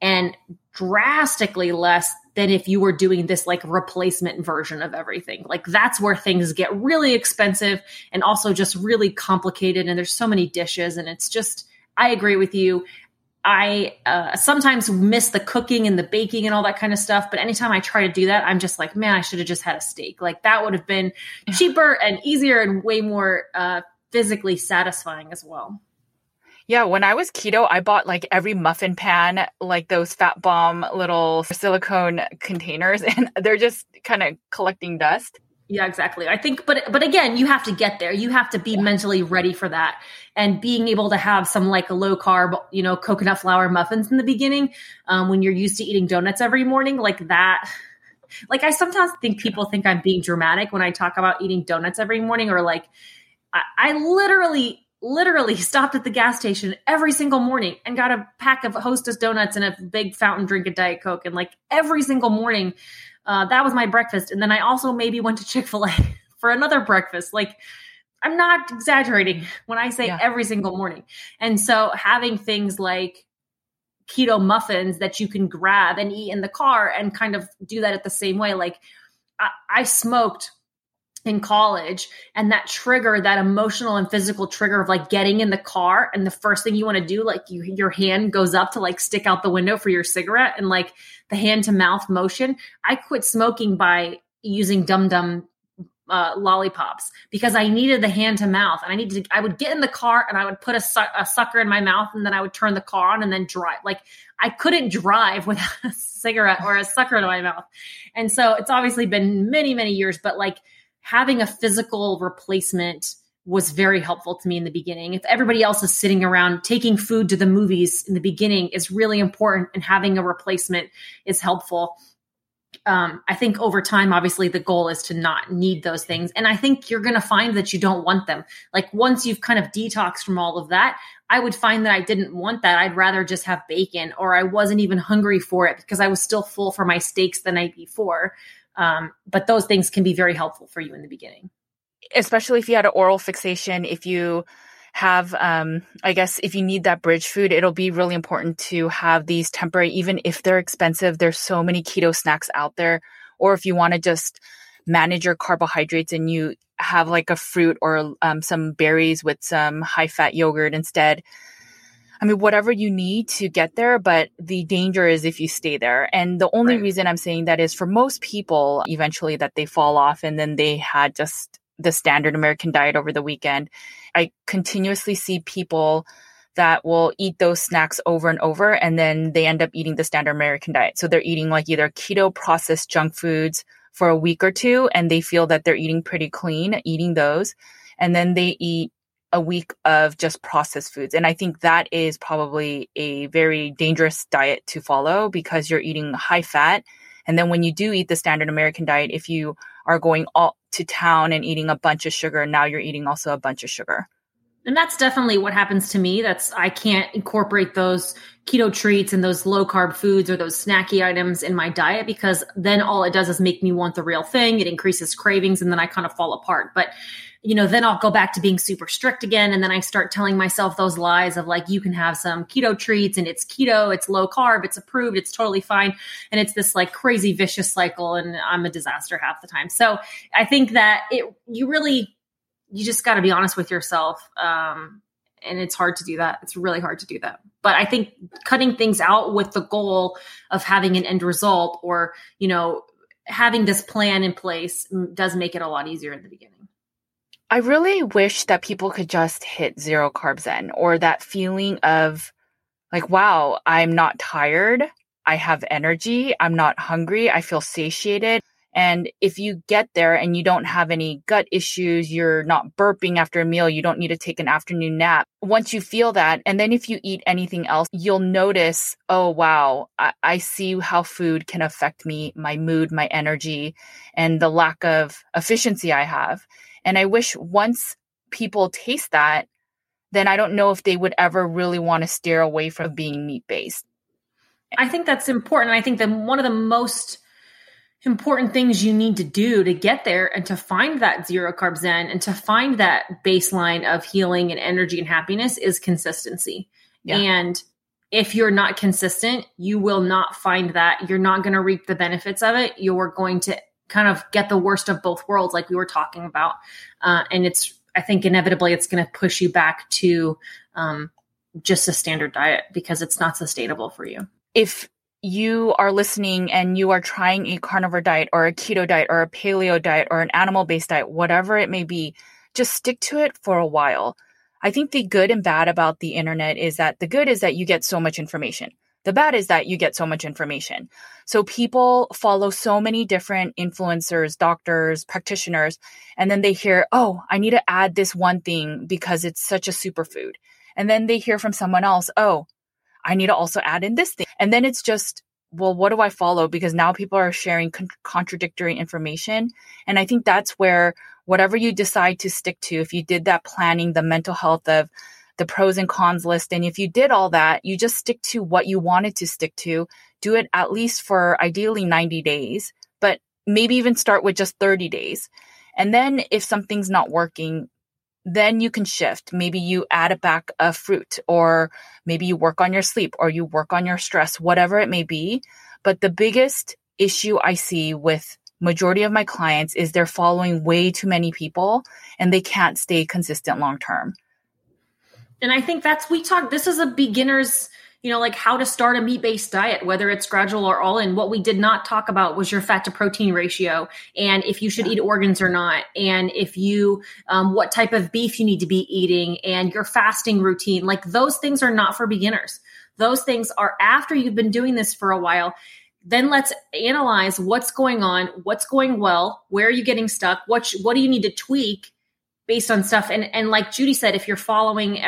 And drastically less than if you were doing this like replacement version of everything. Like that's where things get really expensive and also just really complicated. And there's so many dishes and it's just, I agree with you. I sometimes miss the cooking and the baking and all that kind of stuff. But anytime I try to do that, I'm just like, man, I should have just had a steak. Like that would have been cheaper and easier and way more physically satisfying as well. Yeah, when I was keto, I bought like every muffin pan, like those Fat Bomb little silicone containers, and they're just kind of collecting dust. Yeah, exactly. I think, but again, you have to get there. You have to be mentally ready for that. And being able to have some like a low carb, you know, coconut flour muffins in the beginning, when you're used to eating donuts every morning, like that. Like I sometimes think people think I'm being dramatic when I talk about eating donuts every morning, or like I literally stopped at the gas station every single morning and got a pack of Hostess donuts and a big fountain drink of Diet Coke. And like every single morning, that was my breakfast. And then I also maybe went to Chick-fil-A for another breakfast. Like I'm not exaggerating when I say every single morning. And so having things like keto muffins that you can grab and eat in the car and kind of do that at the same way. Like I smoked in college, and that trigger, that emotional and physical trigger of like getting in the car. And the first thing you want to do, like your hand goes up to like stick out the window for your cigarette and like the hand to mouth motion. I quit smoking by using Dum Dum lollipops because I needed the hand to mouth, and I would get in the car and I would put a sucker in my mouth, and then I would turn the car on and then drive. Like I couldn't drive without a cigarette or a sucker in my mouth. And so it's obviously been many, many years, but like, having a physical replacement was very helpful to me in the beginning. If everybody else is sitting around, taking food to the movies in the beginning is really important, and having a replacement is helpful. I think over time, obviously the goal is to not need those things. And I think you're going to find that you don't want them. Like once you've kind of detoxed from all of that, I would find that I didn't want that. I'd rather just have bacon, or I wasn't even hungry for it because I was still full for my steaks the night before. But those things can be very helpful for you in the beginning. Especially if you had an oral fixation, if you have, I guess, if you need that bridge food, it'll be really important to have these temporary, even if they're expensive, there's so many keto snacks out there. Or if you want to just manage your carbohydrates and you have like a fruit or some berries with some high fat yogurt instead. I mean, whatever you need to get there, but the danger is if you stay there. And the only reason I'm saying that is for most people, eventually that they fall off and then they had just the standard American diet over the weekend. I continuously see people that will eat those snacks over and over, and then they end up eating the standard American diet. So they're eating like either keto processed junk foods for a week or two, and they feel that they're eating pretty clean, eating those. And then they eat a week of just processed foods. And I think that is probably a very dangerous diet to follow because you're eating high fat. And then when you do eat the standard American diet, if you are going all to town and eating a bunch of sugar, now you're eating also a bunch of sugar. And that's definitely what happens to me. I can't incorporate those keto treats and those low carb foods or those snacky items in my diet, because then all it does is make me want the real thing. It increases cravings, and then I kind of fall apart. But, you know, then I'll go back to being super strict again. And then I start telling myself those lies of like, you can have some keto treats and it's keto, it's low carb, it's approved, it's totally fine. And it's this like crazy vicious cycle, and I'm a disaster half the time. So I think that you just got to be honest with yourself. And it's hard to do that. It's really hard to do that. But I think cutting things out with the goal of having an end result, or, you know, having this plan in place, does make it a lot easier in the beginning. I really wish that people could just hit zero carbs in, or that feeling of like, wow, I'm not tired. I have energy. I'm not hungry. I feel satiated. And if you get there and you don't have any gut issues, you're not burping after a meal, you don't need to take an afternoon nap. Once you feel that, and then if you eat anything else, you'll notice, oh, wow, I see how food can affect me, my mood, my energy, and the lack of efficiency I have. And I wish once people taste that, then I don't know if they would ever really want to steer away from being meat-based. I think that's important. I think that one of the most important things you need to do to get there and to find that zero carbs in and to find that baseline of healing and energy and happiness is consistency. Yeah. And if you're not consistent, you will not find that. You're not going to reap the benefits of it. You're going to kind of get the worst of both worlds, like we were talking about. And I think inevitably it's going to push you back to just a standard diet, because it's not sustainable for you. If you are listening and you are trying a carnivore diet or a keto diet or a paleo diet or an animal-based diet, whatever it may be, just stick to it for a while. I think the good and bad about the internet is that the good is that you get so much information. The bad is that you get so much information. So people follow so many different influencers, doctors, practitioners, and then they hear, oh, I need to add this one thing because it's such a superfood. And then they hear from someone else, oh, I need to also add in this thing. And then it's just, well, what do I follow? Because now people are sharing contradictory information. And I think that's where whatever you decide to stick to, if you did that planning, the mental health of the pros and cons list, and if you did all that, you just stick to what you wanted to stick to, do it at least for ideally 90 days, but maybe even start with just 30 days. And then if something's not working, then you can shift. Maybe you add back a fruit, or maybe you work on your sleep, or you work on your stress, whatever it may be. But the biggest issue I see with majority of my clients is they're following way too many people and they can't stay consistent long-term. And I think this is a beginner's, like how to start a meat-based diet, whether it's gradual or all in. What we did not talk about was your fat to protein ratio, and if you should eat organs or not, and if you, what type of beef you need to be eating, and your fasting routine. Like, those things are not for beginners. Those things are after you've been doing this for a while. Then let's analyze what's going on, what's going well, where are you getting stuck? What do you need to tweak based on stuff? And like Judy said, if you're following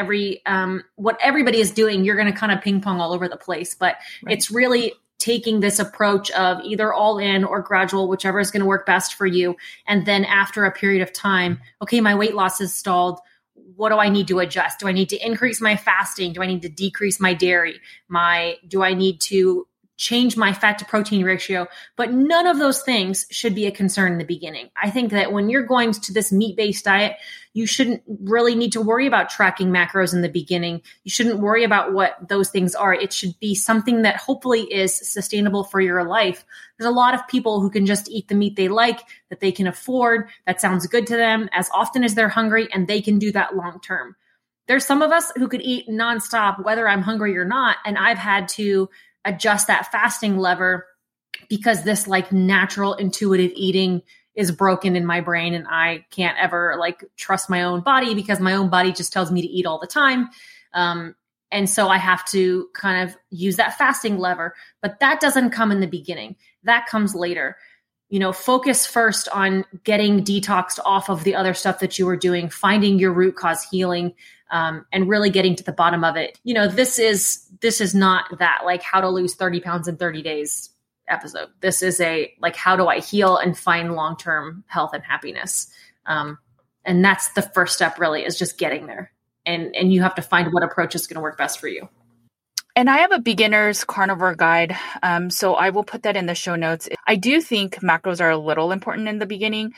what everybody is doing, you're going to kind of ping pong all over the place. But It's really taking this approach of either all in or gradual, whichever is going to work best for you. And then after a period of time, okay, my weight loss is stalled. What do I need to adjust? Do I need to increase my fasting? Do I need to decrease my dairy? Do I need to change my fat to protein ratio? But none of those things should be a concern in the beginning. I think that when you're going to this meat-based diet, you shouldn't really need to worry about tracking macros in the beginning. You shouldn't worry about what those things are. It should be something that hopefully is sustainable for your life. There's a lot of people who can just eat the meat they like, that they can afford, that sounds good to them as often as they're hungry, and they can do that long-term. There's some of us who could eat nonstop, whether I'm hungry or not, and I've had to adjust that fasting lever because this like natural intuitive eating is broken in my brain, and I can't ever like trust my own body because my own body just tells me to eat all the time. And so I have to kind of use that fasting lever, but that doesn't come in the beginning. That comes later. Focus first on getting detoxed off of the other stuff that you were doing, finding your root cause healing, and really getting to the bottom of it. This is not that like how to lose 30 pounds in 30 days episode. This is a like, how do I heal and find long-term health and happiness? And that's the first step, really, is just getting there. and you have to find what approach is going to work best for you. And I have a beginner's carnivore guide, so I will put that in the show notes. I do think macros are a little important in the beginning.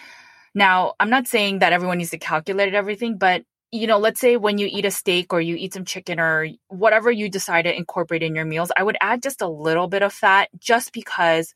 Now, I'm not saying that everyone needs to calculate everything, but you know, let's say when you eat a steak or you eat some chicken or whatever you decide to incorporate in your meals, I would add just a little bit of fat just because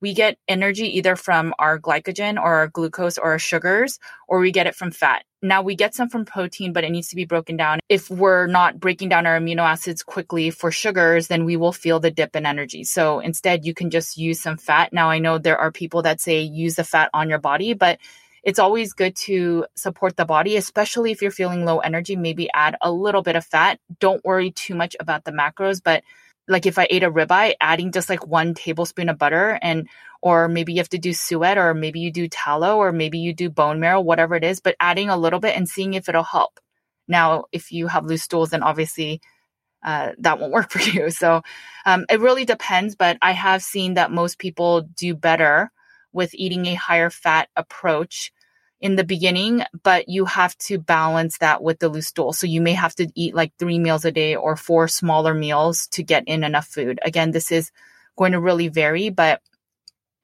we get energy either from our glycogen or our glucose or our sugars, or we get it from fat. Now we get some from protein, but it needs to be broken down. If we're not breaking down our amino acids quickly for sugars, then we will feel the dip in energy. So instead, you can just use some fat. Now I know there are people that say use the fat on your body, but it's always good to support the body, especially if you're feeling low energy. Maybe add a little bit of fat. Don't worry too much about the macros, but like if I ate a ribeye, adding just like 1 tablespoon of butter, and or maybe you have to do suet, or maybe you do tallow, or maybe you do bone marrow, whatever it is, but adding a little bit and seeing if it'll help. Now, if you have loose stools, then obviously that won't work for you. So it really depends, but I have seen that most people do better with eating a higher fat approach in the beginning, but you have to balance that with the loose stool. So you may have to eat like 3 meals a day or 4 smaller meals to get in enough food. Again, this is going to really vary, but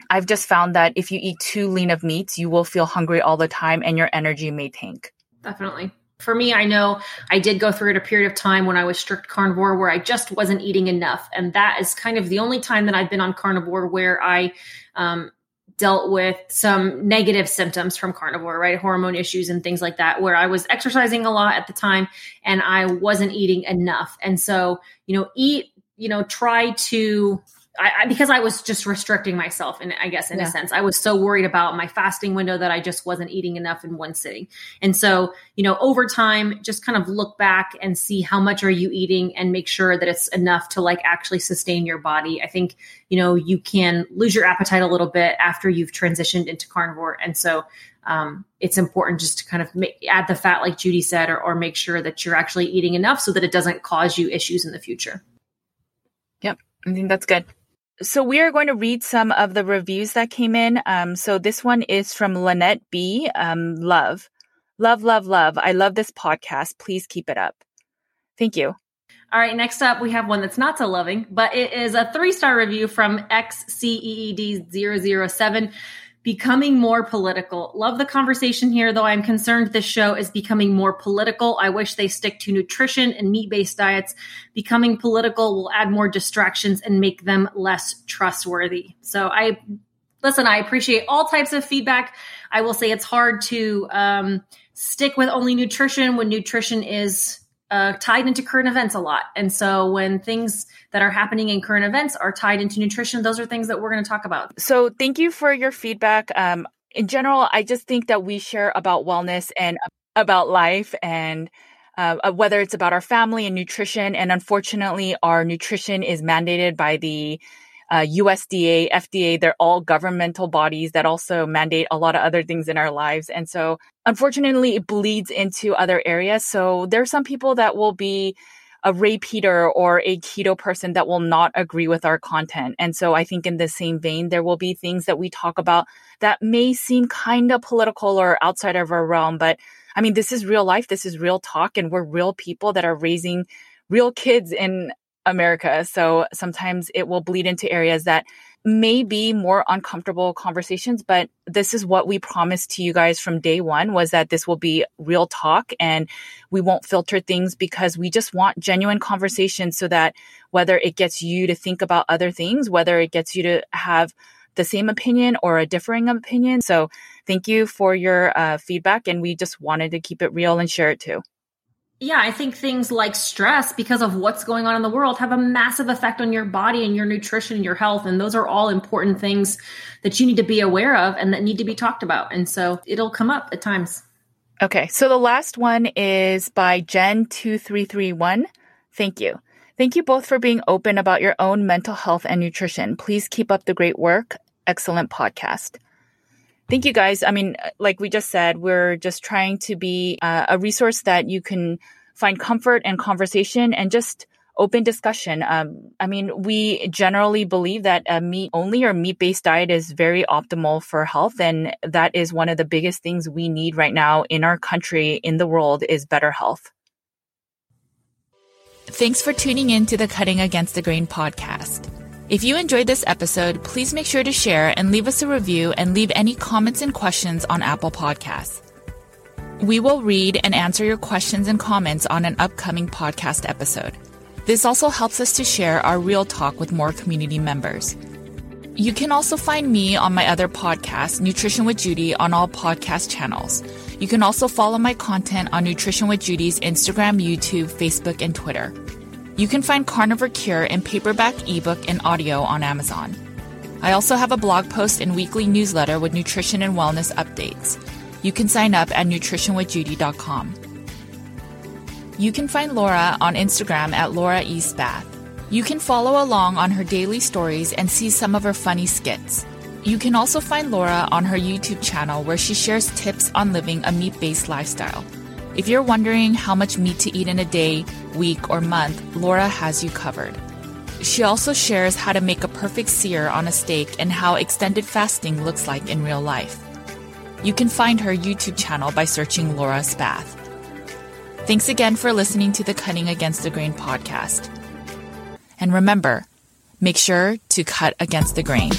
I've just found that if you eat too lean of meats, you will feel hungry all the time and your energy may tank. Definitely. For me, I know I did go through a period of time when I was strict carnivore where I just wasn't eating enough. And that is kind of the only time that I've been on carnivore where I, dealt with some negative symptoms from carnivore, right? Hormone issues and things like that, where I was exercising a lot at the time and I wasn't eating enough. And so, you know, because I was just restricting myself. And I guess in a sense, I was so worried about my fasting window that I just wasn't eating enough in one sitting. And so, you know, over time, just kind of look back and see how much are you eating and make sure that it's enough to like actually sustain your body. I think, you know, you can lose your appetite a little bit after you've transitioned into carnivore. And so it's important just to kind of add the fat, like Judy said, or make sure that you're actually eating enough so that it doesn't cause you issues in the future. Yep. I think that's good. So we are going to read some of the reviews that came in. So this one is from Lynette B. Love. I love this podcast. Please keep it up. Thank you. All right. Next up, we have one that's not so loving, but it is a 3-star review from XCEED007. Becoming more political. Love the conversation here, though I'm concerned this show is becoming more political. I wish they stick to nutrition and meat-based diets. Becoming political will add more distractions and make them less trustworthy. So I appreciate all types of feedback. I will say it's hard to stick with only nutrition when nutrition is tied into current events a lot. And so when things that are happening in current events are tied into nutrition, those are things that we're going to talk about. So thank you for your feedback. In general, I just think that we share about wellness and about life and whether it's about our family and nutrition. And unfortunately, our nutrition is mandated by the USDA, FDA. They're all governmental bodies that also mandate a lot of other things in our lives. And so unfortunately, it bleeds into other areas. So there are some people that will be a repeater or a keto person that will not agree with our content. And so I think in the same vein, there will be things that we talk about that may seem kind of political or outside of our realm. But I mean, this is real life. This is real talk. And we're real people that are raising real kids in America. So sometimes it will bleed into areas that may be more uncomfortable conversations, but this is what we promised to you guys from day one, was that this will be real talk and we won't filter things because we just want genuine conversations so that whether it gets you to think about other things, whether it gets you to have the same opinion or a differing opinion. So thank you for your feedback. And we just wanted to keep it real and share it too. Yeah, I think things like stress because of what's going on in the world have a massive effect on your body and your nutrition and your health. And those are all important things that you need to be aware of and that need to be talked about. And so it'll come up at times. Okay. So the last one is by Jen2331. Thank you. Thank you both for being open about your own mental health and nutrition. Please keep up the great work. Excellent podcast. Thank you guys. I mean, like we just said, we're just trying to be a resource that you can find comfort and conversation and just open discussion. I mean, we generally believe that a meat only or meat-based diet is very optimal for health. And that is one of the biggest things we need right now in our country, in the world, is better health. Thanks for tuning in to the Cutting Against the Grain podcast. If you enjoyed this episode, please make sure to share and leave us a review and leave any comments and questions on Apple Podcasts. We will read and answer your questions and comments on an upcoming podcast episode. This also helps us to share our real talk with more community members. You can also find me on my other podcast, Nutrition with Judy, on all podcast channels. You can also follow my content on Nutrition with Judy's Instagram, YouTube, Facebook, and Twitter. You can find Carnivore Cure in paperback, ebook, and audio on Amazon. I also have a blog post and weekly newsletter with nutrition and wellness updates. You can sign up at nutritionwithjudy.com. You can find Laura on Instagram at Laura E. Spath. You can follow along on her daily stories and see some of her funny skits. You can also find Laura on her YouTube channel where she shares tips on living a meat-based lifestyle. If you're wondering how much meat to eat in a day, week, or month, Laura has you covered. She also shares how to make a perfect sear on a steak and how extended fasting looks like in real life. You can find her YouTube channel by searching Laura Spath. Thanks again for listening to the Cutting Against the Grain podcast. And remember, make sure to cut against the grain.